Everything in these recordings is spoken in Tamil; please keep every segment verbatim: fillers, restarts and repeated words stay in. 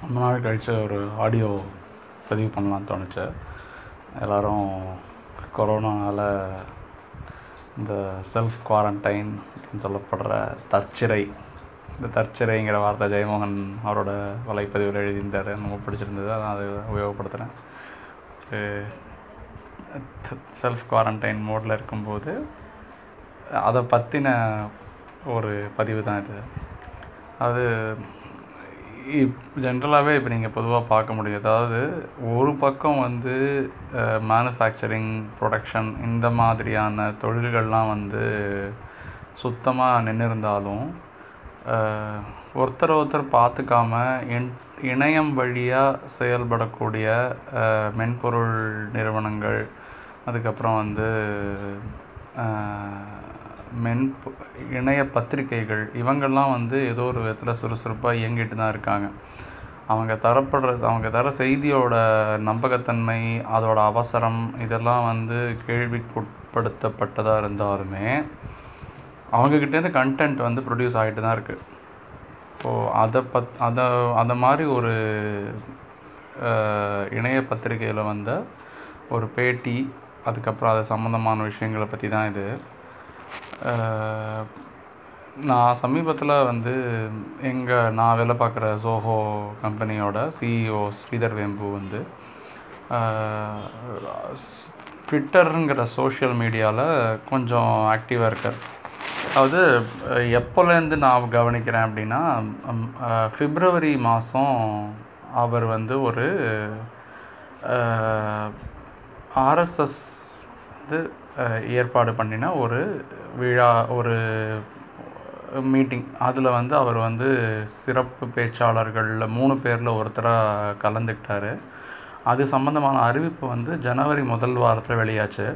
ரொம்ப நாள் கழித்து ஒரு ஆடியோ பதிவு பண்ணலான்னு தோணுச்சு. எல்லோரும் கொரோனாவில் இந்த செல்ஃப் குவாரண்டைன் அப்படின்னு சொல்லப்படுற தற்சிறை, இந்த தற்சிறைங்கிற வார்த்தை ஜெயமோகன் அவரோட வலைப்பதிவில் எழுதியிருந்தார், ரொம்ப பிடிச்சிருந்தது, அதான் அதை உபயோகப்படுத்துகிறேன். செல்ஃப் குவாரண்டைன் மோடில் இருக்கும்போது அதை பற்றின ஒரு பதிவு தான் இது. அது இப் ஜென்ரலாகவே இப்போ நீங்கள் பொதுவாக பார்க்க முடியும். அதாவது ஒரு பக்கம் வந்து மேனுஃபேக்சரிங், ப்ரொடக்ஷன் இந்த மாதிரியான தொழில்கள்லாம் வந்து சுத்தமாக நின்று இருந்தாலும் ஒருத்தர் ஒருத்தர் பார்த்துக்காம இன் இணையம் வழியாக செயல்படக்கூடிய மென்பொருள் நிறுவனங்கள், அதுக்கப்புறம் வந்து மென் இணைய பத்திரிகைகள், இவங்கள்லாம் வந்து ஏதோ ஒரு விதத்தில் சுறுசுறுப்பாக இயங்கிட்டு தான் இருக்காங்க. அவங்க தரப்படுற அவங்க தர செய்தியோட நம்பகத்தன்மை, அதோட அவசரம், இதெல்லாம் வந்து கேள்விக்குட்படுத்தப்பட்டதாக இருந்தாலுமே அவங்கக்கிட்டேருந்து கண்டென்ட் வந்து ப்ரொடியூஸ் ஆகிட்டு தான் இருக்குது. இப்போது அதை பத் அதை அதை மாதிரி ஒரு இணைய பத்திரிகையில் வந்த ஒரு பேட்டி, அதுக்கப்புறம் அது சம்மந்தமான விஷயங்களை பற்றி தான் இது. நான் சமீபத்தில் வந்து எங்கள் நான் வேலை பார்க்குற ஸோஹோ கம்பெனியோட சிஇஓ ஸ்ரீதர் வேம்பு வந்து ட்விட்டருங்கிற சோஷியல் மீடியாவில் கொஞ்சம் ஆக்டிவாக இருக்கார். அதாவது எப்போலேருந்து நான் கவனிக்கிறேன் அப்படின்னா, பிப்ரவரி மாதம் அவர் வந்து ஒரு ஆர்எஸ்எஸ் வந்து ஏற்பாடு பண்ணின ஒரு விழா, ஒரு மீட்டிங், அதில் வந்து அவர் வந்து சிறப்பு பேச்சாளர்களில் மூணு பேரில் ஒருத்தராக கலந்துக்கிட்டார். அது சம்மந்தமான அறிவிப்பு வந்து ஜனவரி முதல் வாரத்தில் வெளியாச்சு.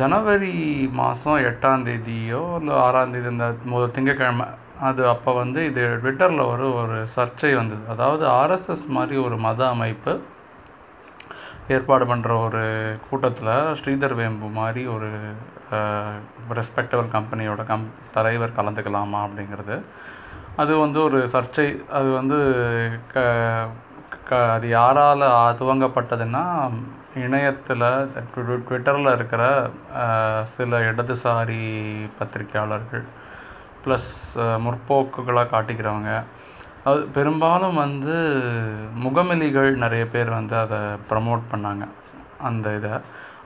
ஜனவரி மாதம் எட்டாம் தேதியோ இல்லை ஆறாம் தேதி இந்த முதல் திங்கக்கிழமை, அது அப்போ வந்து இது ட்விட்டரில் ஒரு ஒரு சர்ச்சை வந்தது. அதாவது ஆர்எஸ்எஸ் மாதிரி ஒரு மத அமைப்பு ஏற்பாடு பண்ணுற ஒரு கூட்டத்தில் ஸ்ரீதர் வேம்பு மாதிரி ஒரு ரெஸ்பெக்டபிள் கம்பெனியோட கம் தலைவர் கலந்துக்கலாமா அப்படிங்கிறது, அது வந்து ஒரு சர்ச்சை. அது வந்து க க அது யாரால் துவங்கப்பட்டதுன்னா, இணையத்தில் ட்விட்டரில் இருக்கிற சில இடதுசாரி பத்திரிகையாளர்கள் ப்ளஸ் முற்போக்குகளாக காட்டிக்கிறவங்க, அது பெரும்பாலும் வந்து முகமலிகள் நிறைய பேர் வந்து அதை ப்ரமோட் பண்ணாங்க அந்த இதை.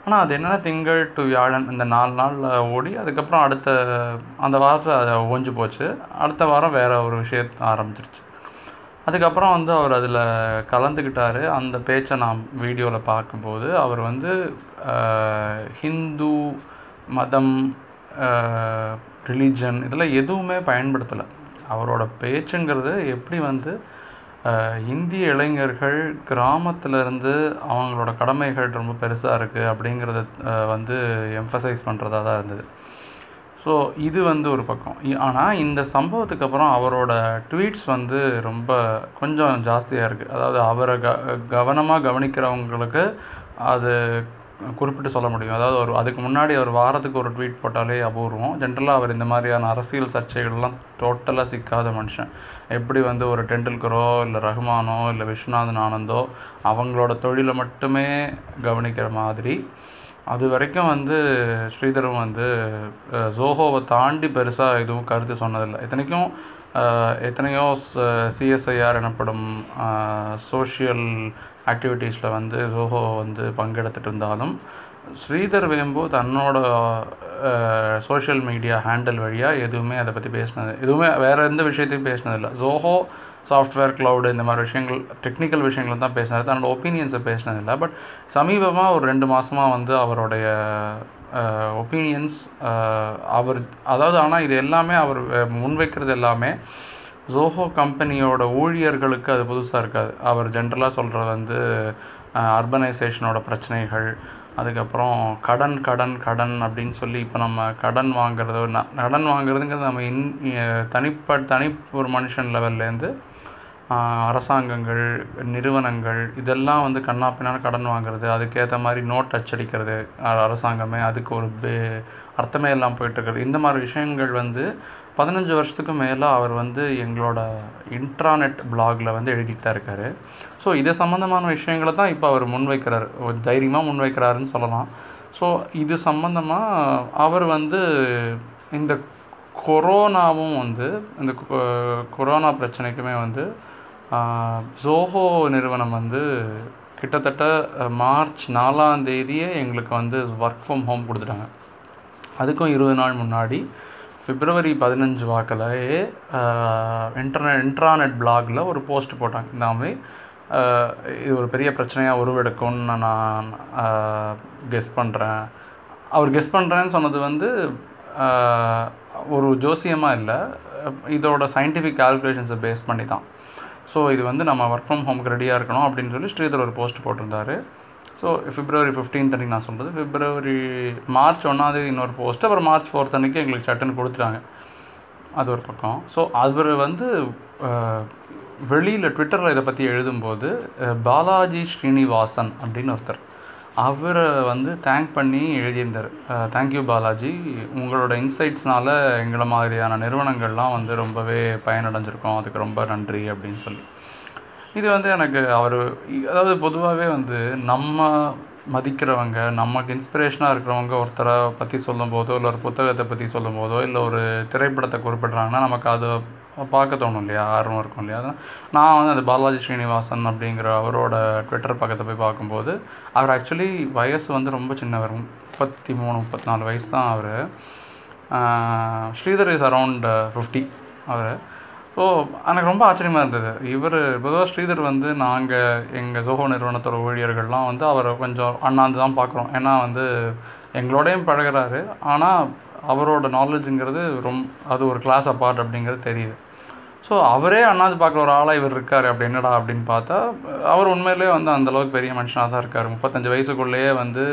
ஆனால் அது என்னென்னா, திங்கள் டு வியாழன் இந்த நாலு நாளில் ஓடி அதுக்கப்புறம் அடுத்த அந்த வாரத்தில் அதை ஓஞ்சு போச்சு. அடுத்த வாரம் வேறு ஒரு விஷயத்த ஆரம்பிச்சிருச்சு. அதுக்கப்புறம் வந்து அவர் அதில் கலந்துக்கிட்டார். அந்த பேச்சை நான் வீடியோவில் பார்க்கும்போது அவர் வந்து ஹிந்து மதம், ரிலீஜன் இதெல்லாம் எதுவுமே பயன்படுத்தலை. அவரோட பேச்சுங்கிறது எப்படி வந்து இந்திய இளைஞர்கள் கிராமத்திலேருந்து அவங்களோட கடமைகள் ரொம்ப பெருசாக இருக்குது அப்படிங்கிறத வந்து எம்ஃபசைஸ் பண்ணுறதாக தான் இருந்தது. ஸோ இது வந்து ஒரு பக்கம். ஆனால் இந்த சம்பவத்துக்கு அப்புறம் அவரோட ட்வீட்ஸ் வந்து ரொம்ப கொஞ்சம் ஜாஸ்தியாக இருக்குது. அதாவது அவரை க கவனமாக கவனிக்கிறவங்களுக்கு அது குறிப்பிட்டு சொல்ல முடியும். அதாவது ஒரு அதுக்கு முன்னாடி ஒரு வாரத்துக்கு ஒரு ட்வீட் போட்டாலே அபூர்வம். ஜென்ரலாக அவர் இந்த மாதிரியான அரசியல் சர்ச்சைகள்லாம் டோட்டலாக சிக்காத மனுஷன். எப்படி வந்து ஒரு டெண்டுல்கரோ இல்லை ரஹ்மானோ இல்லை விஸ்வநாதன் ஆனந்தோ அவங்களோட தொழிலை மட்டுமே கவனிக்கிற மாதிரி, அது வரைக்கும் வந்து ஸ்ரீதரும் வந்து ஸோஹோவை தாண்டி பெருசாக எதுவும் கருத்து சொன்னதில்லை. இத்தனைக்கும் எத்தனையோ சிஎஸ்ஐஆர் எனப்படும் சோஷியல் ஆக்டிவிட்டீஸில் வந்து ஸோஹோ வந்து பங்கெடுத்துட்டு இருந்தாலும் ஸ்ரீதர் வேம்பு தன்னோட சோஷியல் மீடியா ஹேண்டில் வழியாக எதுவுமே அதை பற்றி பேசினது, எதுவுமே வேறு எந்த விஷயத்தையும் பேசினதில்லை. ஸோஹோ சாஃப்ட்வேர், க்ளவுடு இந்த மாதிரி விஷயங்கள், டெக்னிக்கல் விஷயங்கள் தான் பேசினார், தன்னோட ஒப்பீனியன்ஸை பேசினதில்லை. பட் சமீபமாக ஒரு ரெண்டு மாதமாக வந்து அவருடைய ஒப்பீனியன்ஸ் அவர் அதாவது ஆனால் இது எல்லாமே அவர் முன்வைக்கிறது எல்லாமே ஸோஹோ கம்பெனியோட ஊழியர்களுக்கு அது புதுசாக இருக்காது. அவர் ஜென்ரலாக சொல்கிறது வந்து அர்பனைசேஷனோட பிரச்சனைகள், அதுக்கப்புறம் கடன் கடன் கடன் அப்படின்னு சொல்லி இப்போ நம்ம கடன் வாங்குறது, கடன் வாங்குறதுங்கிறது நம்ம இன் தனிப்ப தனி ஒரு மனுஷன் லெவல்லேருந்து அரசாங்கங்கள், நிறுவனங்கள் இதெல்லாம் வந்து கண்ணாப்பினான கடன் வாங்குறது, அதுக்கேற்ற மாதிரி நோட் அச்சடிக்கிறது அரசாங்கமே, அதுக்கு ஒரு பே அர்த்தமே எல்லாம் போயிட்டுருக்குறது. இந்த மாதிரி விஷயங்கள் வந்து பதினஞ்சு வருஷத்துக்கு மேலே அவர் வந்து எங்களோட இன்ட்ராநெட் பிளாகில் வந்து எழுதிட்டு தான் இருக்கார். ஸோ இது சம்மந்தமான விஷயங்களை தான் இப்போ அவர் முன்வைக்கிறார், தைரியமாக முன்வைக்கிறாருன்னு சொல்லலாம். ஸோ இது சம்மந்தமாக அவர் வந்து இந்த கொரோனாவும் வந்து இந்த கொரோனா பிரச்சனைக்குமே வந்து ஸோஹோ நிறுவனம் வந்து கிட்டத்தட்ட மார்ச் நாலாம் தேதியே எங்களுக்கு வந்து ஒர்க் ஃப்ரம் ஹோம் கொடுத்துட்டாங்க. அதுக்கும் இருபது நாள் முன்னாடி பிப்ரவரி பதினஞ்சு வாக்கிலேயே இன்டர்நெட் இன்ட்ராநெட் பிளாகில் ஒரு போஸ்ட் போட்டாங்க. இந்த மாதிரி இது ஒரு பெரிய பிரச்சனையாக உருவெடுக்கும்னு நான் கெஸ் பண்ணுறேன். அவர் கெஸ் பண்ணுறேன்னு சொன்னது வந்து ஒரு ஜோசியமாக இல்லை, இதோட சயின்டிஃபிக் கால்குலேஷன்ஸை பேஸ் பண்ணி தான். ஸோ இது வந்து நம்ம ஒர்க் ஃப்ரம் ஹோம்க்கு ரெடியாக இருக்கணும் அப்படின்னு சொல்லி ஸ்ரீதர் ஒரு போஸ்ட் போட்டிருந்தார். ஸோ பிப்ரவரி ஃபிஃப்டீன்த் அன்றைக்கி நான் சொல்கிறது, பிப்ரவரி மார்ச் ஒன்றாந்தேதி இன்னொரு போஸ்ட்டு, அப்புறம் மார்ச் ஃபோர்த் அன்றைக்கி எங்களுக்கு சட்டுன்னு கொடுத்துட்டாங்க. அது ஒரு பக்கம். ஸோ அவர் வந்து வெளியில் ட்விட்டரில் இதை பற்றி எழுதும்போது பாலாஜி ஸ்ரீனிவாசன் அப்படின்னு ஒருத்தர் அவரை வந்து தேங்க் பண்ணி எழுதியிருந்தார். தேங்க்யூ பாலாஜி, உங்களோட இன்சைட்ஸ்னால் எங்களை மாதிரியான நிறுவனங்கள்லாம் வந்து ரொம்பவே பயனடைஞ்சிருக்கோம், அதுக்கு ரொம்ப நன்றி அப்படின்னு சொல்லி. இது வந்து எனக்கு அவர் அதாவது பொதுவாகவே வந்து நம்ம மதிக்கிறவங்க, நமக்கு இன்ஸ்பிரேஷனாக இருக்கிறவங்க ஒருத்தரை பற்றி சொல்லும் போதோ இல்லை ஒரு புத்தகத்தை பற்றி சொல்லும் போதோ இல்லை ஒரு திரைப்படத்தை குறிப்பிட்றாங்கன்னா நமக்கு அது பார்க்க தோணும் இல்லையா, ஆர்வம் இருக்கும் இல்லையா. அதனால் நான் வந்து அந்த பாலாஜி ஸ்ரீனிவாசன் அப்படிங்கிற அவரோட ட்விட்டர் பக்கத்தை போய் பார்க்கும்போது அவர் ஆக்சுவலி வயசு வந்து ரொம்ப சின்னவர், முப்பத்தி மூணு முப்பத்தி நாலு வயசு தான் அவர். ஸ்ரீதர் இஸ் அரவுண்ட் ஃபிஃப்டி அவர். ஸோ எனக்கு ரொம்ப ஆச்சரியமாக இருந்தது. இவர் பொதுவாக ஸ்ரீதர் வந்து நாங்கள் எங்கள் ஸோஹோ நிறுவனத்தோட ஊழியர்கள்லாம் வந்து அவரை கொஞ்சம் அண்ணாந்து தான் பார்க்குறோம். ஏன்னா வந்து எங்களோடையும் பழகிறாரு, ஆனால் அவரோட நாலேஜுங்கிறது ரொம்ப அது ஒரு கிளாஸ் அப்பார்ட் அப்படிங்கிறது தெரியுது. ஸோ அவரே அண்ணாந்து பார்க்குற ஒரு ஆளாக இவர் இருக்கார் அப்படின்னடா அப்படின்னு பார்த்தா அவர் உண்மையிலே வந்து அந்தளவுக்கு பெரிய மனுஷனாக தான் இருக்கார். முப்பத்தஞ்சு வயசுக்குள்ளேயே வந்து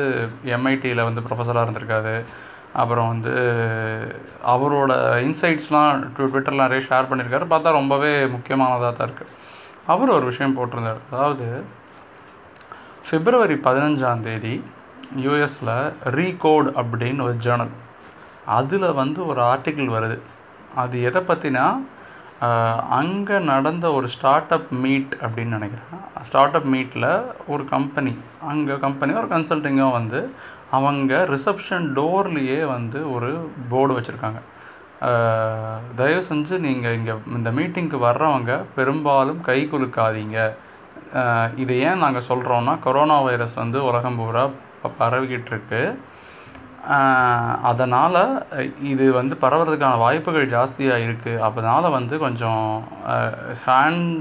எம்ஐடியில் வந்து ப்ரொஃபஸராக இருந்திருக்காரு. அப்புறம் வந்து அவரோட இன்சைட்ஸ்லாம் ட்விட்டரில் நிறைய ஷேர் பண்ணியிருக்காரு. பார்த்தா ரொம்பவே முக்கியமானதாக தான் இருக்குது. அவர் ஒரு விஷயம் போட்டிருந்தார், அதாவது பிப்ரவரி பதினஞ்சாம் தேதி யூஎஸில் ரீகோட் அப்படின்னு ஒரு ஜேர்னல், அதில் வந்து ஒரு ஆர்டிக்கிள் வருது. அது எதை பற்றினா அங்கே நடந்த ஒரு ஸ்டார்ட் அப் மீட் அப்படின்னு நினைக்கிறேன். ஸ்டார்ட் அப் மீட்டில் ஒரு கம்பெனி அங்கே கம்பெனி ஒரு கன்சல்டிங்காக வந்து அவங்க ரிசப்ஷன் டோர்லேயே வந்து ஒரு போர்டு வச்சுருக்காங்க, தயவு செஞ்சு நீங்கள் இங்கே இந்த மீட்டிங்க்கு வர்றவங்க பெரும்பாலும் கை குலுக்காதீங்க. இது ஏன் நாங்கள் சொல்கிறோன்னா கொரோனா வைரஸ் வந்து உலகம் பூரா பரவிக்கிட்டு இருக்கு, அதனால் இது வந்து பரவுறதுக்கான வாய்ப்புகள் ஜாஸ்தியாக இருக்குது. அதனால் வந்து கொஞ்சம் ஹேண்ட்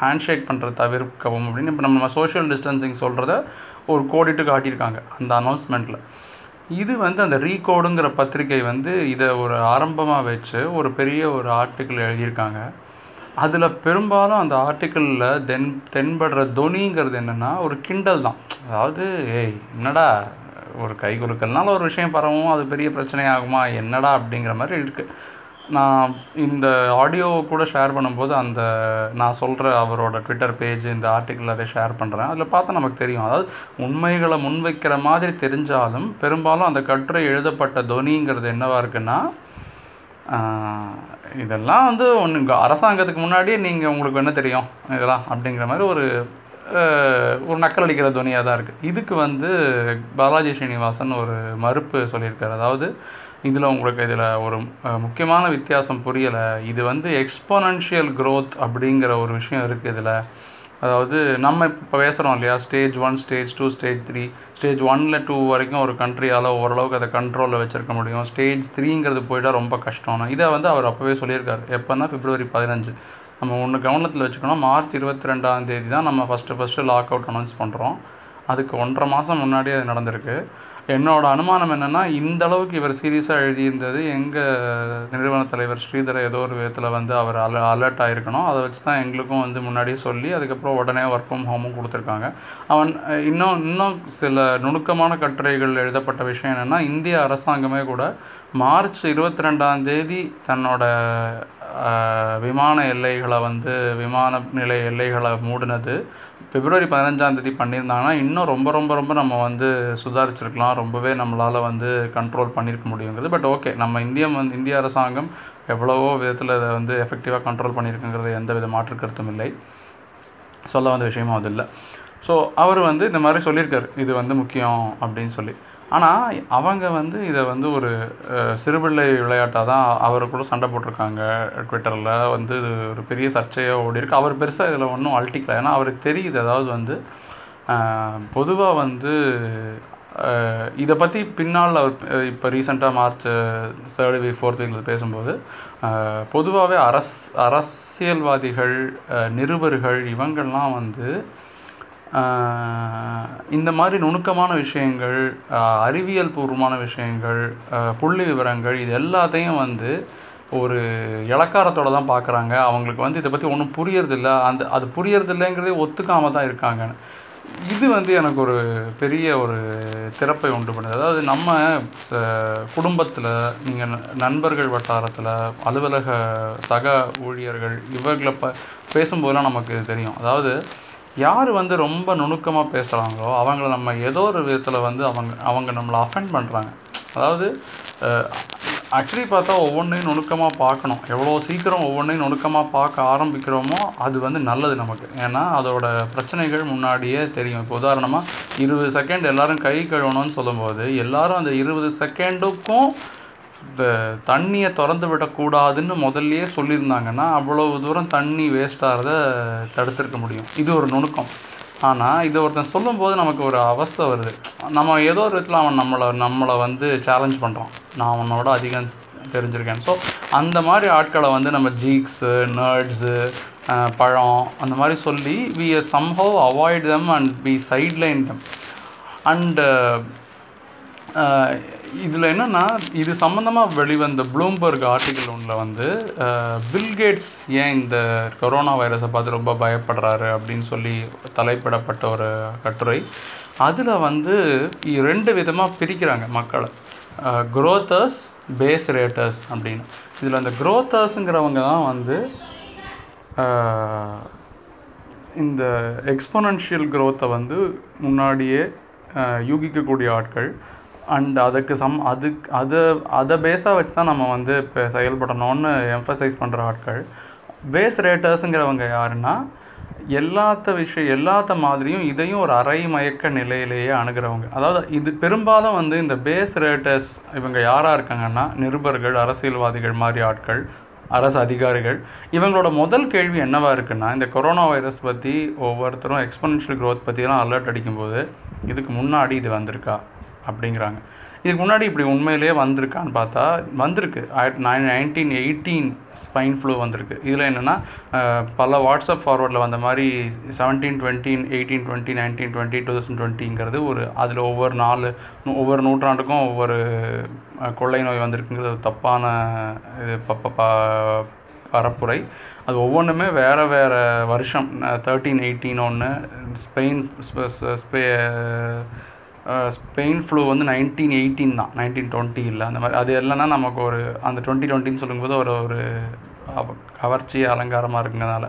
ஹேண்ட்ஷேக் பண்ணுறத தவிர்க்கவும் அப்படின்னு இப்போ நம்ம சோஷியல் டிஸ்டன்சிங் சொல்கிறத ஒரு கோடிட்டு காட்டியிருக்காங்க அந்த அனௌன்ஸ்மெண்ட்டில். இது வந்து அந்த ரீகோடுங்கிற பத்திரிக்கை வந்து இதை ஒரு ஆரம்பமாக வச்சு ஒரு பெரிய ஒரு ஆர்டிக்கிள் எழுதியிருக்காங்க. அதில் பெரும்பாலும் அந்த ஆர்டிக்கிளில் தென் தென்படுற தொனிங்கிறது என்னென்னா ஒரு கிண்டல் தான். அதாவது ஏய் என்னடா ஒரு கை குலுக்கல்னால ஒரு விஷயம் பரவும், அது பெரிய பிரச்சனையாகுமா என்னடா அப்படிங்கிற மாதிரி இருக்குது. நான் இந்த ஆடியோவை கூட ஷேர் பண்ணும்போது அந்த நான் சொல்கிற அவரோட ட்விட்டர் பேஜ் இந்த ஆர்டிக்கிள் அதை ஷேர் பண்ணுறேன். அதில் பார்த்தா நமக்கு தெரியும், அதாவது உண்மைகளை முன்வைக்கிற மாதிரி தெரிஞ்சாலும் பெரும்பாலும் அந்த கட்டுரை எழுதப்பட்ட தொனிங்கிறது என்னவாக இருக்குன்னா இதெல்லாம் வந்து ஒன்று அரசாங்கத்துக்கு முன்னாடியே நீங்கள் உங்களுக்கு என்ன தெரியும் இதெல்லாம் அப்படிங்கிற மாதிரி ஒரு ஒரு நக்கல் அடிக்கிற துணியாக தான் இருக்குது. இதுக்கு வந்து பாலாஜி ஸ்ரீனிவாசன் ஒரு மறுப்பு சொல்லியிருக்காரு, அதாவது இதில் உங்களுக்கு இதில் ஒரு முக்கியமான வித்தியாசம் புரியலை, இது வந்து எக்ஸ்போனன்ஷியல் க்ரோத் அப்படிங்கிற ஒரு விஷயம் இருக்குது இதில். அதாவது நம்ம இப்போ பேசுகிறோம் இல்லையா, stage one stage two stage three stage ஒன்னில் டூ வரைக்கும் ஒரு கண்ட்ரியால் ஓரளவுக்கு அதை கண்ட்ரோலில் வச்சுருக்க முடியும், ஸ்டேஜ் த்ரீங்கிறது போயிட்டால் ரொம்ப கஷ்டம்னா. இதை வந்து அவர் அப்போவே சொல்லியிருக்காரு. எப்போன்னா பிப்ரவரி பதினஞ்சு நம்ம ஒன்று கவனத்தில் வச்சுக்கணும், மார்ச் இருபத்தி ரெண்டாம் தேதி தான் நம்ம first first lock out announce பண்ணுறோம். அதுக்கு ஒன்றரை மாதம் முன்னாடியே அது நடந்திருக்கு. என்னோடய அனுமானம் என்னென்னா இந்த அளவுக்கு இவர் சீரியஸாக எழுதியிருந்தது எங்கள் நிறுவன தலைவர் ஸ்ரீதரை ஏதோ ஒரு விதத்தில் வந்து அவர் அல அலர்ட் ஆகிருக்கணும். அதை வச்சு தான் எங்களுக்கும் வந்து முன்னாடியே சொல்லி அதுக்கப்புறம் உடனே ஒர்க் ஃப்ரம் ஹோமும் கொடுத்துருக்காங்க. அவன் இன்னும் இன்னும் சில நுணுக்கமான கட்டுரைகள் எழுதப்பட்ட விஷயம் என்னென்னா இந்திய அரசாங்கமே கூட மார்ச் இருபத்தி ரெண்டாம் தேதி தன்னோட விமான எல்லைகளை வந்து விமான நிலைய எல்லைகளை மூடினது பிப்ரவரி பதினஞ்சாம் தேதி பண்ணியிருந்தாங்கன்னா இன்னும் ரொம்ப ரொம்ப ரொம்ப நம்ம வந்து சுதாரிச்சிருக்கலாம், ரொம்பவே நம்மளால் வந்து கண்ட்ரோல் பண்ணியிருக்க முடியுங்கிறது. பட் ஓகே, நம்ம இந்திய இந்திய அரசாங்கம் எவ்வளவோ விதத்தில் அதை வந்து எஃபெக்டிவாக கண்ட்ரோல் பண்ணியிருக்குங்கிறது எந்த வித மாற்று கருத்தும் இல்லை, சொல்ல வந்த விஷயமும் அது இல்லை. ஸோ அவர் வந்து இந்த மாதிரி சொல்லியிருக்காரு இது வந்து முக்கியம் அப்படின்னு சொல்லி. ஆனால் அவங்க வந்து இதை வந்து ஒரு சிறுபிள்ளை விளையாட்டாக தான் அவருக்குள்ள சண்டை போட்டிருக்காங்க ட்விட்டரில், வந்து இது ஒரு பெரிய சர்ச்சையாக ஓடி இருக்குது. அவர் பெருசாக இதில் ஒன்றும் அழட்டிக்கல, ஏன்னா அவருக்கு தெரியுது. அதாவது வந்து பொதுவாக வந்து இதை பற்றி பின்னால் அவர் இப்போ ரீசெண்டாக மார்ச் தேர்ட் வீக் ஃபோர்த் வீக்கில் பேசும்போது பொதுவாகவே அரசு அரசியல்வாதிகள் நிருபர்கள் இவங்கள்லாம் வந்து இந்த மாதிரி நுணுக்கமான விஷயங்கள் அறிவியல் பூர்வமான விஷயங்கள் புள்ளி விவரங்கள் இது எல்லாத்தையும் வந்து ஒரு இலக்காரத்தோடு தான் பார்க்குறாங்க. அவங்களுக்கு வந்து இதை பற்றி ஒன்றும் புரியறதில்லை, அந்த அது புரியறதில்லைங்கிறதே ஒத்துக்காமல் தான் இருக்காங்கன்னு. இது வந்து எனக்கு ஒரு பெரிய ஒரு திறப்பை உண்டு பண்ணுது. அதாவது நம்ம குடும்பத்தில் நீங்கள் நண்பர்கள் வட்டாரத்தில் அலுவலக சக ஊழியர்கள் இவர்களை ப பேசும்போதெல்லாம் நமக்கு தெரியும். அதாவது யார் வந்து ரொம்ப நுணுக்கமாக பேசுகிறாங்களோ அவங்கள நம்ம ஏதோ ஒரு விதத்தில் வந்து அவங்க அவங்க நம்மளை அஃபெண்ட் பண்ணுறாங்க. அதாவது ஆக்சுவலி பார்த்தா ஒவ்வொன்றையும் நுணுக்கமாக பார்க்கணும். எவ்வளோ சீக்கிரம் ஒவ்வொன்றையும் நுணுக்கமாக பார்க்க ஆரம்பிக்கிறோமோ அது வந்து நல்லது நமக்கு, ஏன்னா அதோட பிரச்சனைகள் முன்னாடியே தெரியும். இப்போ உதாரணமாக இருபது செகண்ட் எல்லோரும் கை கழுவணும்னு சொல்லும்போது எல்லோரும் அந்த இருபது செகண்டுக்கும் தண்ணியை திறந்து விடக்கூடாதுன்னு முதல்லையே சொல்லியிருந்தாங்கன்னா அவ்வளவு தூரம் தண்ணி வேஸ்ட் ஆகிறத தடுத்துருக்க முடியும். இது ஒரு நுணுக்கம். ஆனால் இது ஒருத்தன் சொல்லும்போது நமக்கு ஒரு அவஸ்தை வருது. நம்ம ஏதோ ஒரு விதத்தில் அவன் நம்மளை நம்மளை வந்து சேலஞ்ச் பண்ணுறான், நான் அவனோட அதிகம் தெரிஞ்சிருக்கேன். ஸோ அந்த மாதிரி ஆட்களை வந்து நம்ம ஜீக்ஸு நர்ட்ஸு பழம் அந்த மாதிரி சொல்லி we somehow avoid them and we sideline them. And இதில் என்னென்னா இது சம்மந்தமாக வெளிவந்த ப்ளூம்பர்க் ஆர்டிக்கல் ஒன்றில் வந்து பில்கேட்ஸ் ஏன் இந்த கொரோனா வைரஸை பார்த்து ரொம்ப பயப்படுறாரு அப்படின்னு சொல்லி தலைப்பிடப்பட்ட ஒரு கட்டுரை. அதில் வந்து ரெண்டு விதமாக பிரிக்கிறாங்க மக்களை, க்ரோத்தர்ஸ் பேஸ் ரேட்டர்ஸ் அப்படின்னு. இதில் அந்த க்ரோத்தர்ஸுங்கிறவங்க தான் வந்து இந்த எக்ஸ்பொனென்ஷியல் க்ரோத்தை வந்து முன்னாடியே யூகிக்கக்கூடிய ஆட்கள். அண்ட் அதுக்கு சம் அது அதை அதை பேஸாக வச்சு தான் நம்ம வந்து இப்போ செயல்படணும்னு எம்ஃபசைஸ் பண்ணுற ஆட்கள். பேஸ் ரேட்டர்ஸுங்கிறவங்க யாருன்னா எல்லாத்த விஷயம் எல்லாத்த மாதிரியும் இதையும் ஒரு அரை மயக்க நிலையிலேயே அணுகிறவங்க. அதாவது இது பெரும்பாலும் வந்து இந்த பேஸ் ரேட்டர்ஸ் இவங்க யாராக இருக்காங்கன்னா நிருபர்கள் அரசியல்வாதிகள் மாதிரி ஆட்கள் அரசு அதிகாரிகள். இவங்களோட முதல் கேள்வி என்னவாக இருக்குன்னா இந்த கொரோனா வைரஸ் பற்றி ஒவ்வொருத்தரும் எக்ஸ்பொனென்ஷியல் க்ரோத் பற்றிலாம் அலர்ட் அடிக்கும்போது இதுக்கு முன்னாடி இது வந்திருக்கா அப்படிங்கிறாங்க. இதுக்கு முன்னாடி இப்படி உண்மையிலேயே வந்திருக்கான்னு பார்த்தா வந்திருக்கு. ஆயிரத்தி nine nineteen eighteen Spain flu வந்திருக்கு. இதில் என்னென்னா பல வாட்ஸ்அப் ஃபார்வர்டில் வந்த மாதிரி seventeen twenty eighteen twenty nineteen twenty two thousand டுவெண்ட்டிங்கிறது ஒரு அதில் ஒவ்வொரு நாலு ஒவ்வொரு நூற்றாண்டுக்கும் ஒவ்வொரு கொள்ளை நோய் வந்திருக்குங்கிறது தப்பான இது பரப்புரை. அது ஒவ்வொன்றுமே வேறு வேறு வருஷம் தேர்ட்டீன் எயிட்டீன் ஒன்று ஸ்பெயின் ஸ்பெ ஸ்பெயின் ஃப்ளூ வந்து நைன்டீன் எயிட்டீன் தான் நைன்டீன் டுவெண்ட்டி இல்லை அந்த மாதிரி. அது இல்லைன்னா நமக்கு ஒரு அந்த டுவெண்ட்டி டுவெண்ட்டின்னு சொல்லும்போது ஒரு ஒரு கவர்ச்சி அலங்காரமாக இருக்குங்கிறதுனால.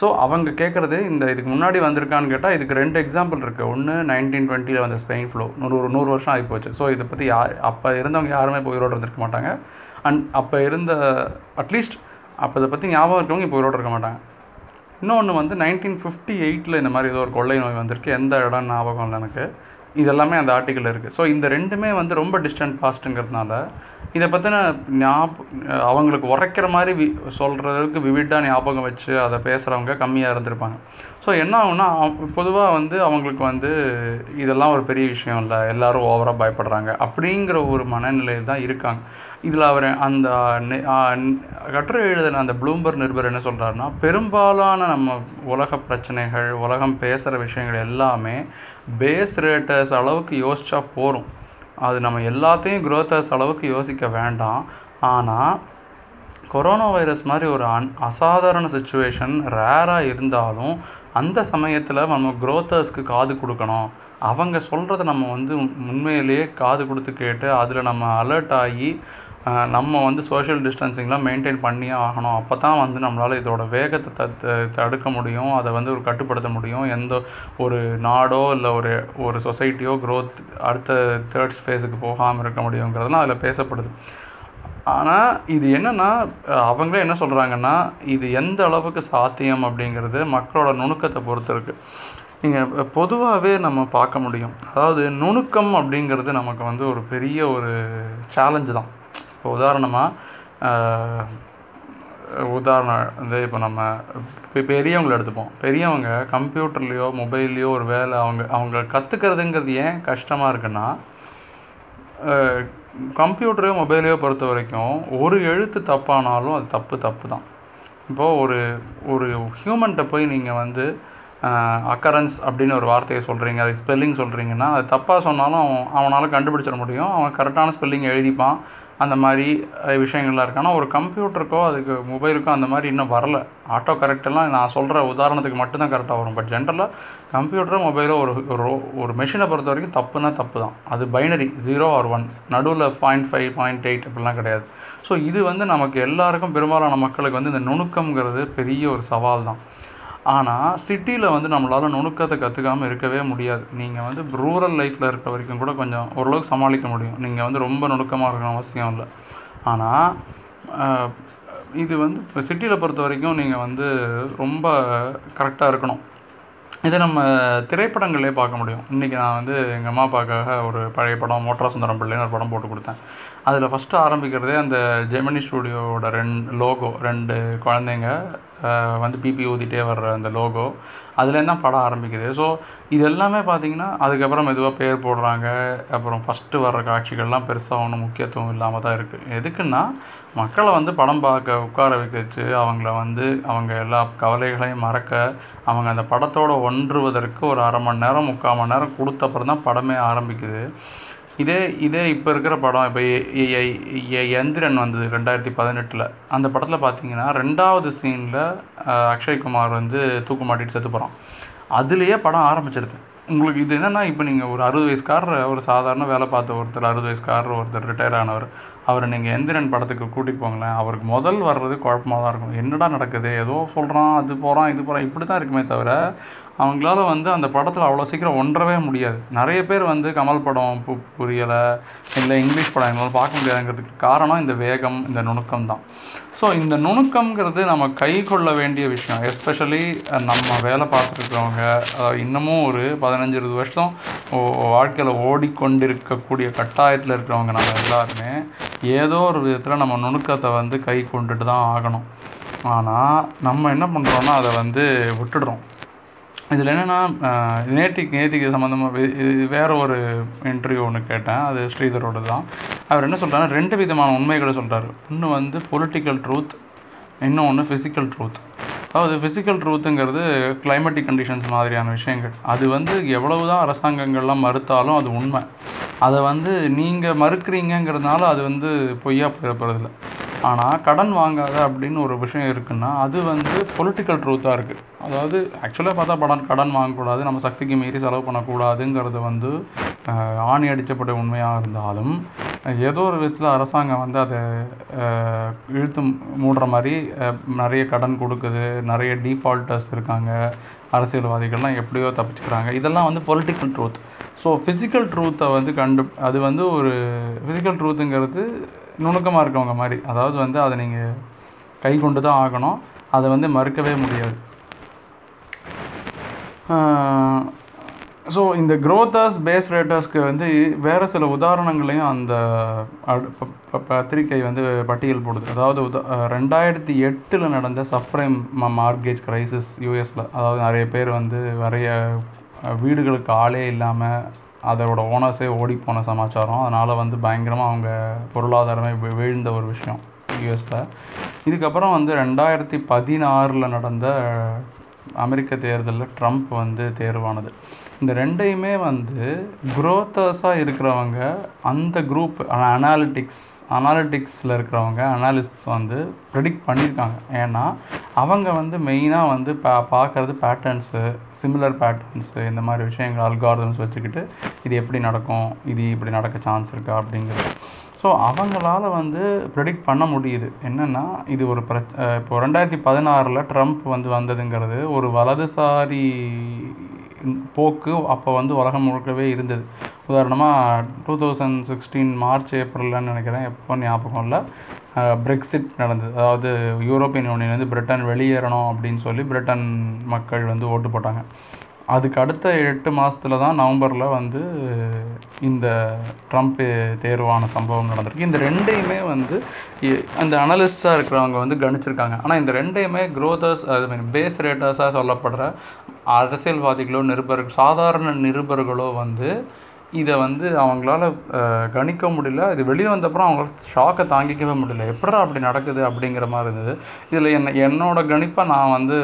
ஸோ அவங்க கேட்குறது இந்த இதுக்கு முன்னாடி வந்திருக்கான்னு கேட்டால் இதுக்கு ரெண்டு எக்ஸாம்பிள் இருக்குது. ஒன்று நைன்டீன் டுவெண்ட்டியில் வந்த ஸ்பெயின் ஃப்ளூ நூறு நூறு வருஷம் ஆகி போச்சு. ஸோ இதை பற்றி யார் அப்போ இருந்தவங்க யாருமே இப்போ உயிரோடு இருந்திருக்க மாட்டாங்க. அண்ட் அப்போ இருந்த அட்லீஸ்ட் அப்போ இதை பற்றி ஞாபகம் இருக்கவங்க இப்போ உயிரோடு இருக்க மாட்டாங்க. இன்னொன்று வந்து நைன்டீன் ஃபிஃப்டி எயிட்டில் இந்த மாதிரி ஏதோ ஒரு கொள்ளை நோய் வந்திருக்கு, எந்த இடம் ஞாபகம் இல்லை எனக்கு. இதெல்லாமே அந்த ஆர்டிக்கிள் இருக்குது. ஸோ இந்த ரெண்டுமே வந்து ரொம்ப டிஸ்டன்ட் பாஸ்ட்டுங்கிறதுனால இதை பற்றின ஞாபகம் அவங்களுக்கு உரைக்கிற மாதிரி வி சொல்கிறதுக்கு விவிட்டாக ஞாபகம் வச்சு அதை பேசுகிறவங்க கம்மியாக இருந்திருப்பாங்க. ஸோ என்ன ஆகுன்னா பொதுவாக வந்து அவங்களுக்கு வந்து இதெல்லாம் ஒரு பெரிய விஷயம் இல்லை, எல்லோரும் ஓவராக பயப்படுறாங்க அப்படிங்கிற ஒரு மனநிலையில் தான் இருக்காங்க. இதில் அவர் அந்த கட்டுரை எழுதின அந்த ப்ளூம்பர்க் நிருபர் என்ன சொல்கிறாருன்னா பெரும்பாலான நம்ம உலக பிரச்சனைகள் உலகம் பேசுகிற விஷயங்கள் எல்லாமே பேஸ் ரேட்டர்ஸ் அளவுக்கு யோசித்தா போகிறோம். அது நம்ம எல்லாத்தையும் க்ரோத்தர்ஸ் அளவுக்கு யோசிக்க வேண்டாம். ஆனால் கொரோனா வைரஸ் மாதிரி ஒரு அன் அசாதாரண சுச்சுவேஷன் ரேராக இருந்தாலும் அந்த சமயத்தில் நம்ம க்ரோத்தர்ஸ்க்கு காது கொடுக்கணும். அவங்க சொல்கிறத நம்ம வந்து உண்மையிலேயே காது கொடுத்து கேட்டு அதில் நம்ம அலர்ட் ஆகி நம்ம வந்து சோஷியல் டிஸ்டன்சிங்லாம் மெயின்டைன் பண்ணியே ஆகணும். அப்போ தான் வந்து நம்மளால் இதோட வேகத்தை த தடுக்க முடியும், அதை வந்து ஒரு கட்டுப்படுத்த முடியும். எந்த ஒரு நாடோ இல்லை ஒரு ஒரு சொசைட்டியோ க்ரோத் அடுத்த தேர்ட் ஃபேஸுக்கு போகாமல் இருக்க முடியுங்கிறதுலாம் அதில் பேசப்படுது. ஆனால் இது என்னென்னா அவங்களே என்ன சொல்கிறாங்கன்னா இது எந்த அளவுக்கு சாத்தியம் அப்படிங்கிறது மக்களோட நுணுக்கத்தை பொறுத்து இருக்குது. நீங்கள் பொதுவாகவே நம்ம பார்க்க முடியும், அதாவது நுணுக்கம் அப்படிங்கிறது நமக்கு வந்து ஒரு பெரிய ஒரு சேலஞ்சு தான். இப்போ உதாரணமாக உதாரணம் வந்து இப்போ நம்ம பெரியவங்களை எடுத்துப்போம். பெரியவங்க கம்ப்யூட்டர்லேயோ மொபைல்லையோ ஒரு வேலை அவங்க அவங்க கற்றுக்கிறதுங்கிறது ஏன் கஷ்டமாக இருக்குன்னா, கம்ப்யூட்டரையோ மொபைலையோ பொறுத்த வரைக்கும் ஒரு எழுத்து தப்பானாலும் அது தப்பு தப்பு தான். இப்போது ஒரு ஒரு ஹியூமன்கிட்ட போய் நீங்கள் வந்து அக்கரன்ஸ் அப்படின்னு ஒரு வார்த்தையை சொல்கிறீங்க, அதுக்கு ஸ்பெல்லிங் சொல்கிறீங்கன்னா அது தப்பாக சொன்னாலும் அவன் அவனால் கண்டுபிடிச்சிட முடியும், அவன் கரெக்டான ஸ்பெல்லிங் எழுதிப்பான். அந்த மாதிரி விஷயங்கள்லாம் இருக்குது. ஆனால் ஒரு கம்ப்யூட்டருக்கோ அதுக்கு மொபைலுக்கோ அந்த மாதிரி இன்னும் வரல. ஆட்டோ கரெக்டெல்லாம் நான் சொல்கிற உதாரணத்துக்கு மட்டும்தான் கரெக்டாக வரும். பட் ஜென்ரலாக கம்ப்யூட்டரோ மொபைலோ ஒரு ஒரு மெஷினை பொறுத்த வரைக்கும் தப்புனா தப்பு தான். அது பைனரி ஜீரோ ஆர் ஒன், நடுவில் பாயிண்ட் ஃபைவ் பாயிண்ட் எயிட் அப்படிலாம் கிடையாது. ஸோ இது வந்து நமக்கு எல்லாருக்கும் பெரும்பாலான மக்களுக்கு வந்து இந்த நுணுக்கங்கிறது பெரிய ஒரு சவால் தான். ஆனால் சிட்டியில் வந்து நம்மளால் நுணுக்கத்தை கற்றுக்காமல் இருக்கவே முடியாது. நீங்கள் வந்து ரூரல் லைஃப்பில் இருக்க வரைக்கும் கூட கொஞ்சம் ஓரளவுக்கு சமாளிக்க முடியும். நீங்கள் வந்து ரொம்ப நுணுக்கமாக இருக்கணும் அவசியம் இல்லை. ஆனால் இது வந்து இப்போ சிட்டியில் பொறுத்த வரைக்கும் நீங்கள் வந்து ரொம்ப கரெக்டாக இருக்கணும். இதை நம்ம திரைப்படங்களே பார்க்க முடியும். இன்றைக்கி நான் வந்து எங்கள் அம்மா அப்பாக்காக ஒரு பழைய படம் மோட்டரா சுந்தரம் பிள்ளைன்னு ஒரு படம் போட்டு கொடுத்தேன். அதில் ஃபஸ்ட்டு ஆரம்பிக்கிறதே அந்த ஜெமினி ஸ்டூடியோட ரெண்டு லோகோ, ரெண்டு குழந்தைங்க வந்து பிபி ஊதிட்டே வர்ற அந்த லோகோ, அதுலேருந்து தான் படம் ஆரம்பிக்குது. ஸோ இது எல்லாமே பார்த்திங்கன்னா அதுக்கப்புறம் மெதுவாக பேர் போடுறாங்க. அப்புறம் ஃபஸ்ட்டு வர்ற காட்சிகள்லாம் பெருசாக ஒன்றும் முக்கியத்துவம் இல்லாமல் தான் இருக்குது. எதுக்குன்னா மக்களை வந்து படம் பார்க்க உட்கார வைக்கச்சு, அவங்கள வந்து அவங்க எல்லா கவலைகளையும் மறக்க, அவங்க அந்த படத்தோடு ஒன்றுவதற்கு ஒரு அரை மணி நேரம் முக்கால் மணி நேரம் கொடுத்த அப்புறம் தான் படமே ஆரம்பிக்குது. இதே இதே இப்போ இருக்கிற படம், இப்போ எந்திரன் வந்தது ரெண்டாயிரத்தி பதினெட்டில். அந்த படத்தில் பார்த்திங்கன்னா ரெண்டாவது சீனில் அக்ஷய்குமார் வந்து தூக்கு மாட்டிட்டு செத்து போகிறான். அதுலேயே படம் ஆரம்பிச்சிருது. உங்களுக்கு இது என்னென்னா, இப்போ நீங்கள் ஒரு அறுபது வயசுக்காரர், ஒரு சாதாரண வேலை பார்த்த ஒருத்தர், அறுபது வயசுக்காரர் ஒருத்தர் ரிட்டையர் ஆனவர், அவர் நீங்கள் எந்திரன் படத்துக்கு கூட்டிகிட்டு போங்களேன், அவருக்கு முதல் வர்றது குழப்பமாக தான் இருக்கும். என்னடா நடக்குது, ஏதோ சொல்கிறான், அது போகிறான், இது போகிறான், இப்படி தான் இருக்குமே தவிர அவங்களால வந்து அந்த படத்தில் அவ்வளோ சீக்கிரம் ஒன்றவே முடியாது. நிறைய பேர் வந்து கமல் படம் புரியலை, இல்லை இங்கிலீஷ் படம் எங்களால் பார்க்க முடியாதுங்கிறதுக்கு காரணம் இந்த வேகம், இந்த நுணுக்கம் தான். ஸோ இந்த நுணுக்கங்கிறது நம்ம கை கொள்ள வேண்டிய விஷயம். எஸ்பெஷலி நம்ம வேலை பார்த்துருக்கிறவங்க, இன்னமும் ஒரு பதினஞ்சு இருபது வருஷம் வாழ்க்கையில் ஓடிக்கொண்டிருக்கக்கூடிய கட்டாயத்தில் இருக்கிறவங்க நம்ம எல்லாருமே ஏதோ ஒரு விதத்தில் நம்ம நுணுக்கத்தை வந்து கை கொண்டுட்டு தான் ஆகணும். ஆனால் நம்ம என்ன பண்ணுறோன்னா அதை வந்து விட்டுடுறோம். இதில் என்னென்னா, நேற்றுக்கு நேற்றுக்கு சம்மந்தமாக வேறு ஒரு இன்டர்வியூ ஒன்று கேட்டேன், அது ஸ்ரீதரோடு தான். அவர் என்ன சொல்கிறாருன்னா, ரெண்டு விதமான உண்மைகளை சொல்கிறார். ஒன்று வந்து பொலிட்டிக்கல் ட்ரூத், இன்னும் ஒன்று ஃபிசிக்கல் ட்ரூத். அதாவது ஃபிசிக்கல் ட்ரூத்துங்கிறது கிளைமேட்டிக் கண்டிஷன்ஸ் மாதிரியான விஷயங்கள். அது வந்து எவ்வளவு தான் அரசாங்கங்கள்லாம் மறுத்தாலும் அது உண்மை. அதை வந்து நீங்கள் மறுக்கிறீங்கிறதுனால அது வந்து பொய்யா போகிறதில்ல. ஆனால் கடன் வாங்காத அப்படின்னு ஒரு விஷயம் இருக்குன்னா அது வந்து பொலிட்டிக்கல் ட்ரூத்தாக இருக்குது. அதாவது ஆக்சுவலாக பார்த்தா படம் கடன் வாங்கக்கூடாது, நம்ம சக்திக்கு மீறி செலவு பண்ணக்கூடாதுங்கிறது வந்து ஆணி அடித்தப்பட்ட உண்மையாக இருந்தாலும் ஏதோ ஒரு விதத்தில் அரசாங்கம் வந்து அதை இழுத்து மூடுற மாதிரி நிறைய கடன் கொடுக்குது, நிறைய டிஃபால்ட்டர்ஸ் இருக்காங்க, அரசியல்வாதிகள்லாம் எப்படியோ தப்பிச்சுக்கிறாங்க. இதெல்லாம் வந்து பொலிட்டிக்கல் ட்ரூத். ஸோ ஃபிசிக்கல் ட்ரூத்தை வந்து கண்டு அது வந்து ஒரு ஃபிசிக்கல் ட்ரூத்துங்கிறது நுணுக்கமாக இருக்கவங்க மாதிரி, அதாவது வந்து அதை நீங்கள் கை கொண்டு தான் ஆகணும், அதை வந்து மறுக்கவே முடியாது. ஸோ இந்த க்ரோத்தர்ஸ் பேஸ் ரேட்டர்ஸ்க்கு வந்து வேறு சில உதாரணங்களையும் அந்த பத்திரிக்கை வந்து பட்டியல் போடுது. அதாவது உதா ரெண்டாயிரத்தி எட்டில் நடந்த சப்ரைம் மார்க்கேஜ் கிரைசிஸ் யூஎஸில், அதாவது நிறைய பேர் வந்து நிறைய வீடுகளுக்கு ஆளே இல்லாமல் அதோட ஓனர்ஸே ஓடிப்போன சமாச்சாரம். அதனால் வந்து பயங்கரமாக அவங்க பொருளாதாரமே வீழ்ந்த ஒரு விஷயம் யூஎஸில். இதுக்கப்புறம் வந்து ரெண்டாயிரத்தி பதினாறில் நடந்த அமெரிக்க தேர்தலில் ட்ரம்ப் வந்து தேர்வானது. இந்த ரெண்டையுமே வந்து குரோத்தர்ஸாக இருக்கிறவங்க, அந்த குரூப் அனாலிட்டிக்ஸ் அனாலிட்டிக்ஸில் இருக்கிறவங்க அனாலிஸ்ட்ஸ் வந்து ப்ரெடிக்ட் பண்ணியிருக்காங்க. ஏன்னா அவங்க வந்து மெயினாக வந்து பா பார்க்குறது பேட்டர்ன்ஸு, சிமிலர் பேட்டர்ன்ஸு, இந்த மாதிரி விஷயங்கள், அல்காரிதம்ஸ் வச்சுக்கிட்டு இது எப்படி நடக்கும், இது இப்படி நடக்க சான்ஸ் இருக்கா அப்படிங்கிறது. ஸோ அவங்களால் வந்து ப்ரெடிக்ட் பண்ண முடியுது. என்னென்னா இது ஒரு பிர இப்போது ரெண்டாயிரத்தி பதினாறில் ட்ரம்ப் வந்து வந்ததுங்கிறது ஒரு வலதுசாரி போக்கு அப்போ வந்து உலகம் முழுக்கவே இருந்தது. உதாரணமாக டூ தௌசண்ட் சிக்ஸ்டீன் மார்ச் ஏப்ரல்லன்னு நினைக்கிறேன், எப்போ ஞாபகம் இல்லை, பிரெக்சிட் நடந்தது. அதாவது யூரோப்பியன் யூனியன்லேருந்து பிரிட்டன் வெளியேறணும் அப்படின்னு சொல்லி பிரிட்டன் மக்கள் வந்து ஓட்டு போட்டாங்க. அதுக்கு அடுத்த எட்டு மாதத்தில் தான் நவம்பரில் வந்து இந்த ட்ரம்ப் தேர்வான சம்பவம் நடந்திருக்கு. இந்த ரெண்டையுமே வந்து அந்த அனலிஸ்டாக இருக்கிறவங்க வந்து கணிச்சிருக்காங்க. ஆனால் இந்த ரெண்டையுமே க்ரோதர்ஸ், ஐ மீன் பேஸ் ரேட்டர்ஸாக சொல்லப்படுற அரசியல்வாதிகளோ நிருபர் சாதாரண நிருபர்களோ வந்து இதை வந்து அவங்களால கணிக்க முடியல. இது வெளியே வந்தப்பறம் அவங்களால ஷாக்கை தாங்கிக்கவே முடியல, எப்படா அப்படி நடக்குது அப்படிங்கிற மாதிரி இருந்தது. இதில் என்ன என்னோட கணிப்பை நான் வந்து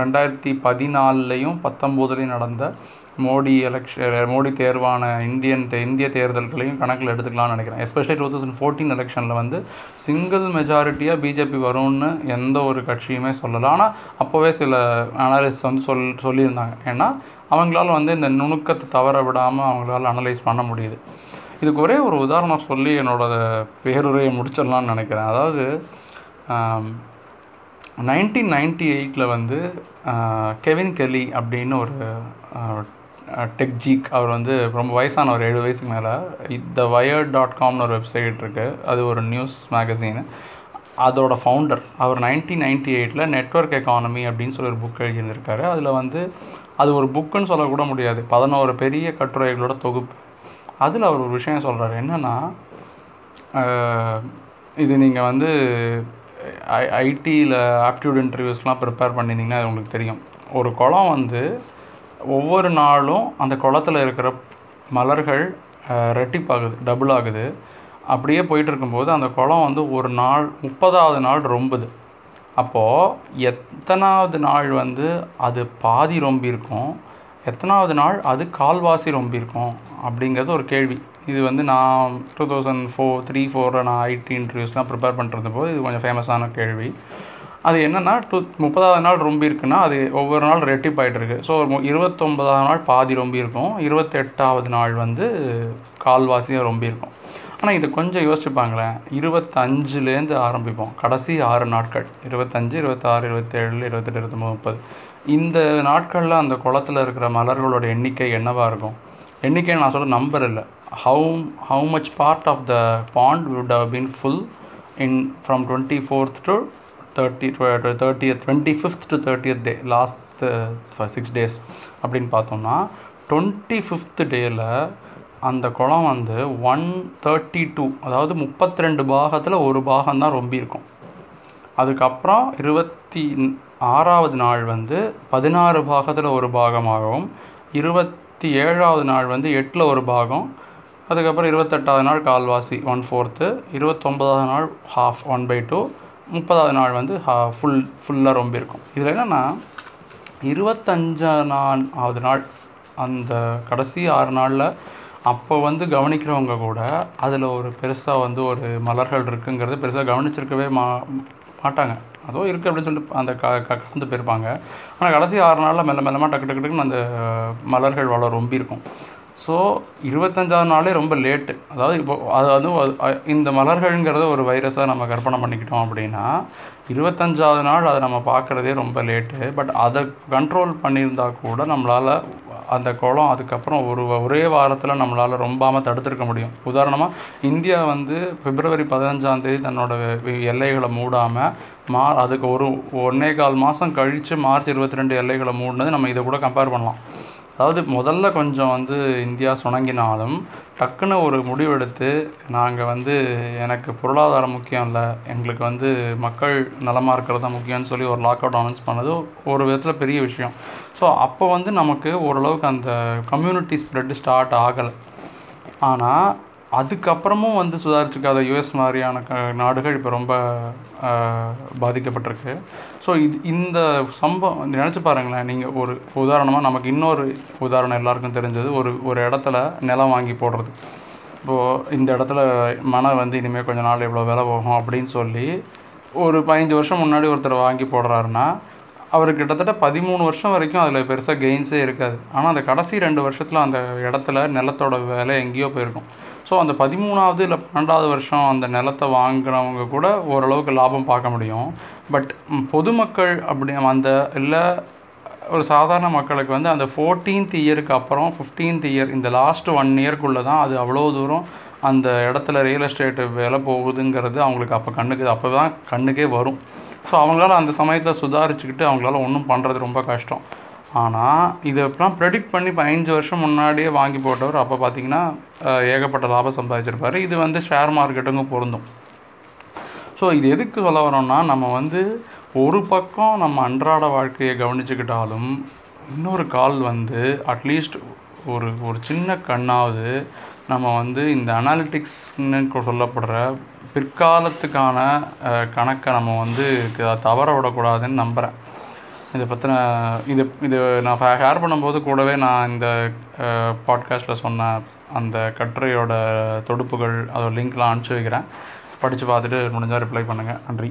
ரெண்டாயிரத்தி பதினாலுலேயும் பத்தொம்போதுலேயும் நடந்த மோடி எலெக்ஷன் மோடி தேர்வான இந்தியன் இந்திய தேர்தல்களையும் கணக்கில் எடுத்துக்கலாம்னு நினைக்கிறேன். எஸ்பெஷலி டூ தௌசண்ட் ஃபோர்டீன் எலெக்ஷனில் வந்து சிங்கிள் மெஜாரிட்டியாக பிஜேபி வரும்னு எந்த ஒரு கட்சியுமே சொல்லலை. ஆனால் அப்போவே சில அனலிஸ்ட் வந்து சொல் சொல்லியிருந்தாங்க. ஏன்னா அவங்களால வந்து இந்த நுணுக்கத்தை தவற விடாமல் அவங்களால அனலைஸ் பண்ண முடியுது. இதுக்கு ஒரே ஒரு உதாரணம் சொல்லி என்னோடய பேருரையை முடிச்சிடலான்னு நினைக்கிறேன். அதாவது நைன்டீன் நைன்டி எயிட்டில் வந்து கெவின் கலி அப்படின்னு ஒரு டெக் ஜீக், அவர் வந்து ரொம்ப வயசானவர், ஏழு வயசுக்கு மேலே. த வயர் டாட் காம்னு ஒரு வெப்சைட் இருக்குது, அது ஒரு நியூஸ் மேகசீனு, அதோட ஃபவுண்டர். அவர் நைன்டீன் நைன்டி எயிட்டில் நெட்வொர்க் எக்கானமி அப்படின்னு சொல்லி ஒரு புக் எழுதியிருக்காரு. அதில் வந்து அது ஒரு புக்குன்னு சொல்லக்கூட முடியாது, பதினோரு பெரிய கட்டுரைகளோட தொகுப்பு. அதில் அவர் ஒரு விஷயம் சொல்கிறார், என்னென்னா இது நீங்கள் வந்து ஐ ஐடியில் ஆப்டிடியூட் இன்டர்வியூஸ்லாம் ப்ரிப்பேர் பண்ணிங்கன்னா அது உங்களுக்கு தெரியும். ஒரு குளம் வந்து ஒவ்வொரு நாளும் அந்த குளத்தில் இருக்கிற மலர்கள் ரெட்டிப்பாகுது, டபுள் ஆகுது. அப்படியே போயிட்டுருக்கும்போது அந்த குளம் வந்து ஒரு நாள் முப்பதாவது நாள் ரொம்புது. அப்போது எத்தனாவது நாள் வந்து அது பாதி ரொம்பியிருக்கும், எத்தனாவது நாள் அது கால்வாசி ரொம்பியிருக்கும் அப்படிங்கிறது ஒரு கேள்வி. இது வந்து நான் டூ தௌசண்ட் ஃபோர் த்ரீ ஃபோரில் நான் ஐடி இன்டர்வியூஸ்லாம் ப்ரிப்பேர் பண்ணுறது போது இது கொஞ்சம் ஃபேமஸான கேள்வி. அது என்னென்னா டூ முப்பதாவது நாள் ரொம்பியிருக்குன்னா அது ஒவ்வொரு நாள் ரெட்டிப்பாயிட்ருக்கு. ஸோ இருபத்தொம்பதாவது நாள் பாதி ரொம்பியிருக்கும், இருபத்தெட்டாவது நாள் வந்து கால்வாசியாக ரொம்பியிருக்கும். ஆனால் இதை கொஞ்சம் யோசிச்சுப்பாங்களேன், இருபத்தஞ்சுலேருந்து ஆரம்பிப்போம், கடைசி ஆறு நாட்கள் இருபத்தஞ்சு இருபத்தாறு இருபத்தேழு இருபத்தெட்டு இருபத்தொம்பது முப்பது, இந்த நாட்களில் அந்த குளத்தில் இருக்கிற மலர்களோட எண்ணிக்கை என்னவாக இருக்கும்? எண்ணிக்கை நான் சொல்கிற நம்பர் இல்லை, how how much part of the pond would have been full in from twenty fourth to thirty thirtieth twenty fifth to thirtieth day, last six days அப்படின்னு பார்த்தோம்னா டுவெண்ட்டி ஃபிஃப்த் டேயில் அந்த குளம் வந்து ஒன் தேர்ட்டி டூ, அதாவது முப்பத்தி ரெண்டு பாகத்தில் ஒரு பாகம்தான் ரொம்பியிருக்கும். அதுக்கப்புறம் இருபத்தி ஆறாவது நாள் வந்து பதினாறு பாகத்தில் ஒரு பாகமாகவும், இருபத்தி ஏழாவது நாள் வந்து எட்டில் ஒரு பாகம், அதுக்கப்புறம் இருபத்தெட்டாவது நாள் கால்வாசி ஒன் ஃபோர்த்து, இருபத்தொம்பதாவது நாள் ஹாஃப் ஒன் பை டூ, முப்பதாவது நாள் வந்து ஹா ஃபுல் ஃபுல்லாக ரொம்பியிருக்கும். இதில் என்னென்னா இருபத்தஞ்சாவது நாள் அந்த கடைசி ஆறு நாளில் அப்போ வந்து கவனிக்கிறவங்க கூட அதில் ஒரு பெருசாக வந்து ஒரு மலர்கள் இருக்குங்கிறது பெருசாக கவனிச்சிருக்கவே மா மாட்டாங்க அதோ இருக்குது அப்படின்னு சொல்லிட்டு அந்த க கலந்து போயிருப்பாங்க. ஆனால் கடைசி ஆறு நாளில் மெல்ல மெல்லமாக டக்கு டக்கு டக்குன்னு அந்த மலர்கள் வளர ரொம்பியிருக்கும். ஸோ இருபத்தஞ்சாவது நாளே ரொம்ப லேட்டு. அதாவது இப்போ அது அதுவும் அது இந்த மலர்கள்ங்கிறத ஒரு வைரஸாக நம்ம கற்பனை பண்ணிக்கிட்டோம் அப்படின்னா இருபத்தஞ்சாவது நாள் அதை நம்ம பார்க்குறதே ரொம்ப லேட்டு. பட் அதை கண்ட்ரோல் பண்ணியிருந்தா கூட நம்மளால் அந்த குளம் அதுக்கப்புறம் ஒரு ஒரே வாரத்தில் நம்மளால் ரொம்பாமல் தடுத்துருக்க முடியும். உதாரணமாக இந்தியா வந்து பிப்ரவரி பதினஞ்சாந்தேதி தன்னோட எல்லைகளை மூடாமல் மா அதுக்கு ஒரு ஒன்றே கால் மாதம் கழித்து மார்ச் இருபத்தி ரெண்டு எல்லைகளை மூடினது நம்ம இதை கூட கம்பேர் பண்ணலாம். அதாவது முதல்ல கொஞ்சம் வந்து இந்தியா சுணங்கினாலும் டக்குன்னு ஒரு முடிவெடுத்து நாங்கள் வந்து எனக்கு பொருளாதாரம் முக்கியம் இல்லை, எங்களுக்கு வந்து மக்கள் நலமாக இருக்கிறது தான் முக்கியம்னு சொல்லி ஒரு லாக் அவுட் அனௌன்ஸ் பண்ணது ஒரு விதத்தில் பெரிய விஷயம். ஸோ அப்போ வந்து நமக்கு ஓரளவுக்கு அந்த கம்யூனிட்டி ஸ்ப்ரெட் ஸ்டார்ட் ஆகலை. ஆனால் அதுக்கப்புறமும் வந்து சுதாரிச்சுக்காத யூஎஸ் மாதிரியான க நாடுகள் இப்போ ரொம்ப பாதிக்கப்பட்டிருக்கு. ஸோ இது இந்த சம்பவம் நினச்சி பாருங்களேன். நீங்கள் ஒரு உதாரணமாக நமக்கு இன்னொரு உதாரணம் எல்லாருக்கும் தெரிஞ்சது, ஒரு ஒரு இடத்துல நிலம் வாங்கி போடுறது. இப்போது இந்த இடத்துல மனை வந்து இனிமேல் கொஞ்சம் நாள் எவ்வளோ விலை போகும் அப்படின்னு சொல்லி ஒரு பதினஞ்சு வருஷம் முன்னாடி ஒருத்தர் வாங்கி போடுறாருன்னா அவருக்கு கிட்டத்தட்ட பதிமூணு வருஷம் வரைக்கும் அதில் பெருசாக கெயின்ஸே இருக்காது. ஆனால் அந்த கடைசி ரெண்டு வருஷத்தில் அந்த இடத்துல நிலத்தோட விலை எங்கேயோ போயிருக்கும். ஸோ அந்த பதிமூணாவது இல்லை பன்னெண்டாவது வருஷம் அந்த நிலத்தை வாங்குறவங்க கூட ஓரளவுக்கு லாபம் பார்க்க முடியும். பட் பொதுமக்கள் அப்படி அந்த இல்லை ஒரு சாதாரண மக்களுக்கு வந்து அந்த ஃபோர்டீன்த் இயருக்கு அப்புறம் ஃபிஃப்டீன்த் இயர் இந்த லாஸ்ட் ஒன் இயர்க்குள்ளே தான் அது அவ்வளோ தூரம் அந்த இடத்துல ரியல் எஸ்டேட்டு விலை போகுதுங்கிறது அவங்களுக்கு அப்போ கண்ணுக்கு அப்போ தான் கண்ணுக்கே வரும். ஸோ அவங்களால அந்த சமயத்தில் சுதாரிச்சுக்கிட்டு அவங்களால ஒன்றும் பண்ணுறது ரொம்ப கஷ்டம். ஆனால் இதெல்லாம் ப்ரெடிக்ட் பண்ணி இப்போ அஞ்சு வருஷம் முன்னாடியே வாங்கி போட்டவர் அப்போ பார்த்திங்கன்னா ஏகப்பட்ட லாபம் சம்பாதிச்சிருப்பார். இது வந்து ஷேர் மார்க்கெட்டுங்க பொருந்தும். ஸோ இது எதுக்கு சொல்ல வரோம்னா, நம்ம வந்து ஒரு பக்கம் நம்ம அன்றாட வாழ்க்கையை கவனிச்சுக்கிட்டாலும் இன்னொரு கால் வந்து அட்லீஸ்ட் ஒரு ஒரு சின்ன கண்ணாவது நம்ம வந்து இந்த அனாலிட்டிக்ஸ்ன்னு சொல்லப்படுற பிற்காலத்துக்கான கணக்கை நம்ம வந்து தவற விடக்கூடாதுன்னு நம்புகிறேன். இதை பற்றின இது இது நான் ஷேர் பண்ணும்போது கூடவே நான் இந்த பாட்காஸ்ட்டில் சொன்ன அந்த கட்டுரையோட தொடுப்புகள் அதோட லிங்க்லாம் அனுப்பிச்சி வைக்கிறேன். படித்து பார்த்துட்டு முடிஞ்சால் ரிப்ளை பண்ணுங்கள். நன்றி.